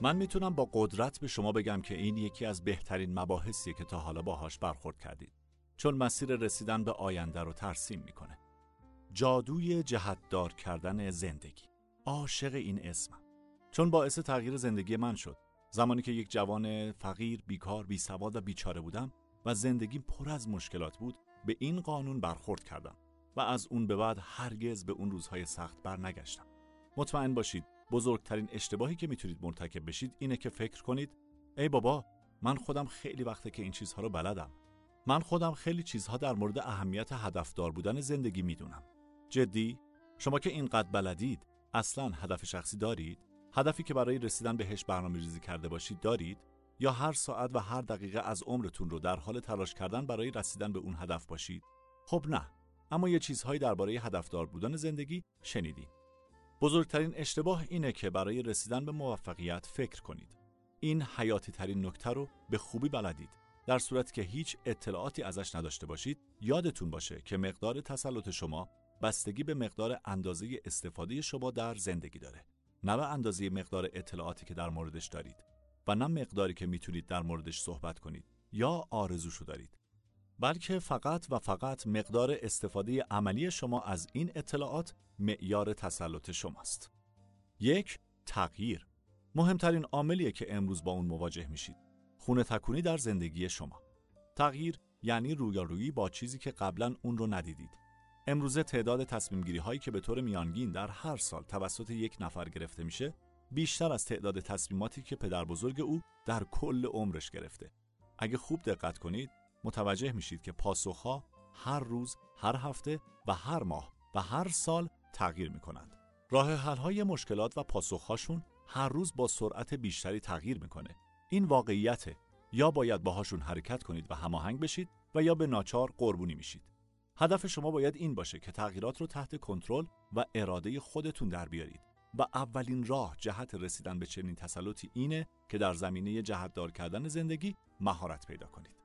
من میتونم با قدرت به شما بگم که این یکی از بهترین مباحثیه که تا حالا باهاش برخورد کردید، چون مسیر رسیدن به آینده رو ترسیم میکنه. جادوی جهتدار کردن زندگی. عاشق این اسمم، چون باعث تغییر زندگی من شد. زمانی که یک جوان فقیر، بیکار، بیسواد و بیچاره بودم و زندگیم پر از مشکلات بود، به این قانون برخورد کردم و از اون به بعد هرگز به اون روزهای سخت برنگشتم. مطمئن باشید بزرگترین اشتباهی که میتونید مرتکب بشید اینه که فکر کنید ای بابا، من خودم خیلی وقته که این چیزها رو بلدم. من خودم خیلی چیزها در مورد اهمیت هدفدار بودن زندگی میدونم. جدی؟ شما که اینقدر بلدید، اصلاً هدف شخصی دارید؟ هدفی که برای رسیدن بهش برنامه‌ریزی کرده باشید دارید؟ یا هر ساعت و هر دقیقه از عمرتون رو در حال تلاش کردن برای رسیدن به اون هدف باشید؟ خب نه، اما یه چیزهایی درباره هدفدار بودن زندگی شنیدین. بزرگترین اشتباه اینه که برای رسیدن به موفقیت فکر کنید این حیاتی ترین نکته رو به خوبی بلدید، در صورتی که هیچ اطلاعاتی ازش نداشته باشید. یادتون باشه که مقدار تسلط شما بستگی به مقدار اندازه استفاده شما در زندگی داره، نه به اندازه مقدار اطلاعاتی که در موردش دارید و نه مقداری که میتونید در موردش صحبت کنید یا آرزوشو دارید، بلکه فقط و فقط مقدار استفاده عملی شما از این اطلاعات معیار تسلط شماست. 1. تغییر. مهمترین عاملیه که امروز با اون مواجه میشید. خونه تکونی در زندگی شما. تغییر یعنی رویارویی با چیزی که قبلا اون رو ندیدید. امروزه تعداد تصمیم گیری هایی که به طور میانگین در هر سال توسط یک نفر گرفته میشه، بیشتر از تعداد تصمیماتی که پدر بزرگ او در کل عمرش گرفته. اگه خوب دقت کنید، متوجه میشید که پاسخها هر روز، هر هفته و هر ماه و هر سال تغییر میکنند. راه حل‌های مشکلات و پاسخهاشون هر روز با سرعت بیشتری تغییر میکنه. این واقعیته. یا باید باهاشون حرکت کنید و هماهنگ بشید و یا به ناچار قربونی میشید. هدف شما باید این باشه که تغییرات رو تحت کنترل و اراده خودتون در بیارید و اولین راه جهت رسیدن به چنین تسلطی اینه که در زمینه جهتدار کردن زندگی مهارت پیدا کنید.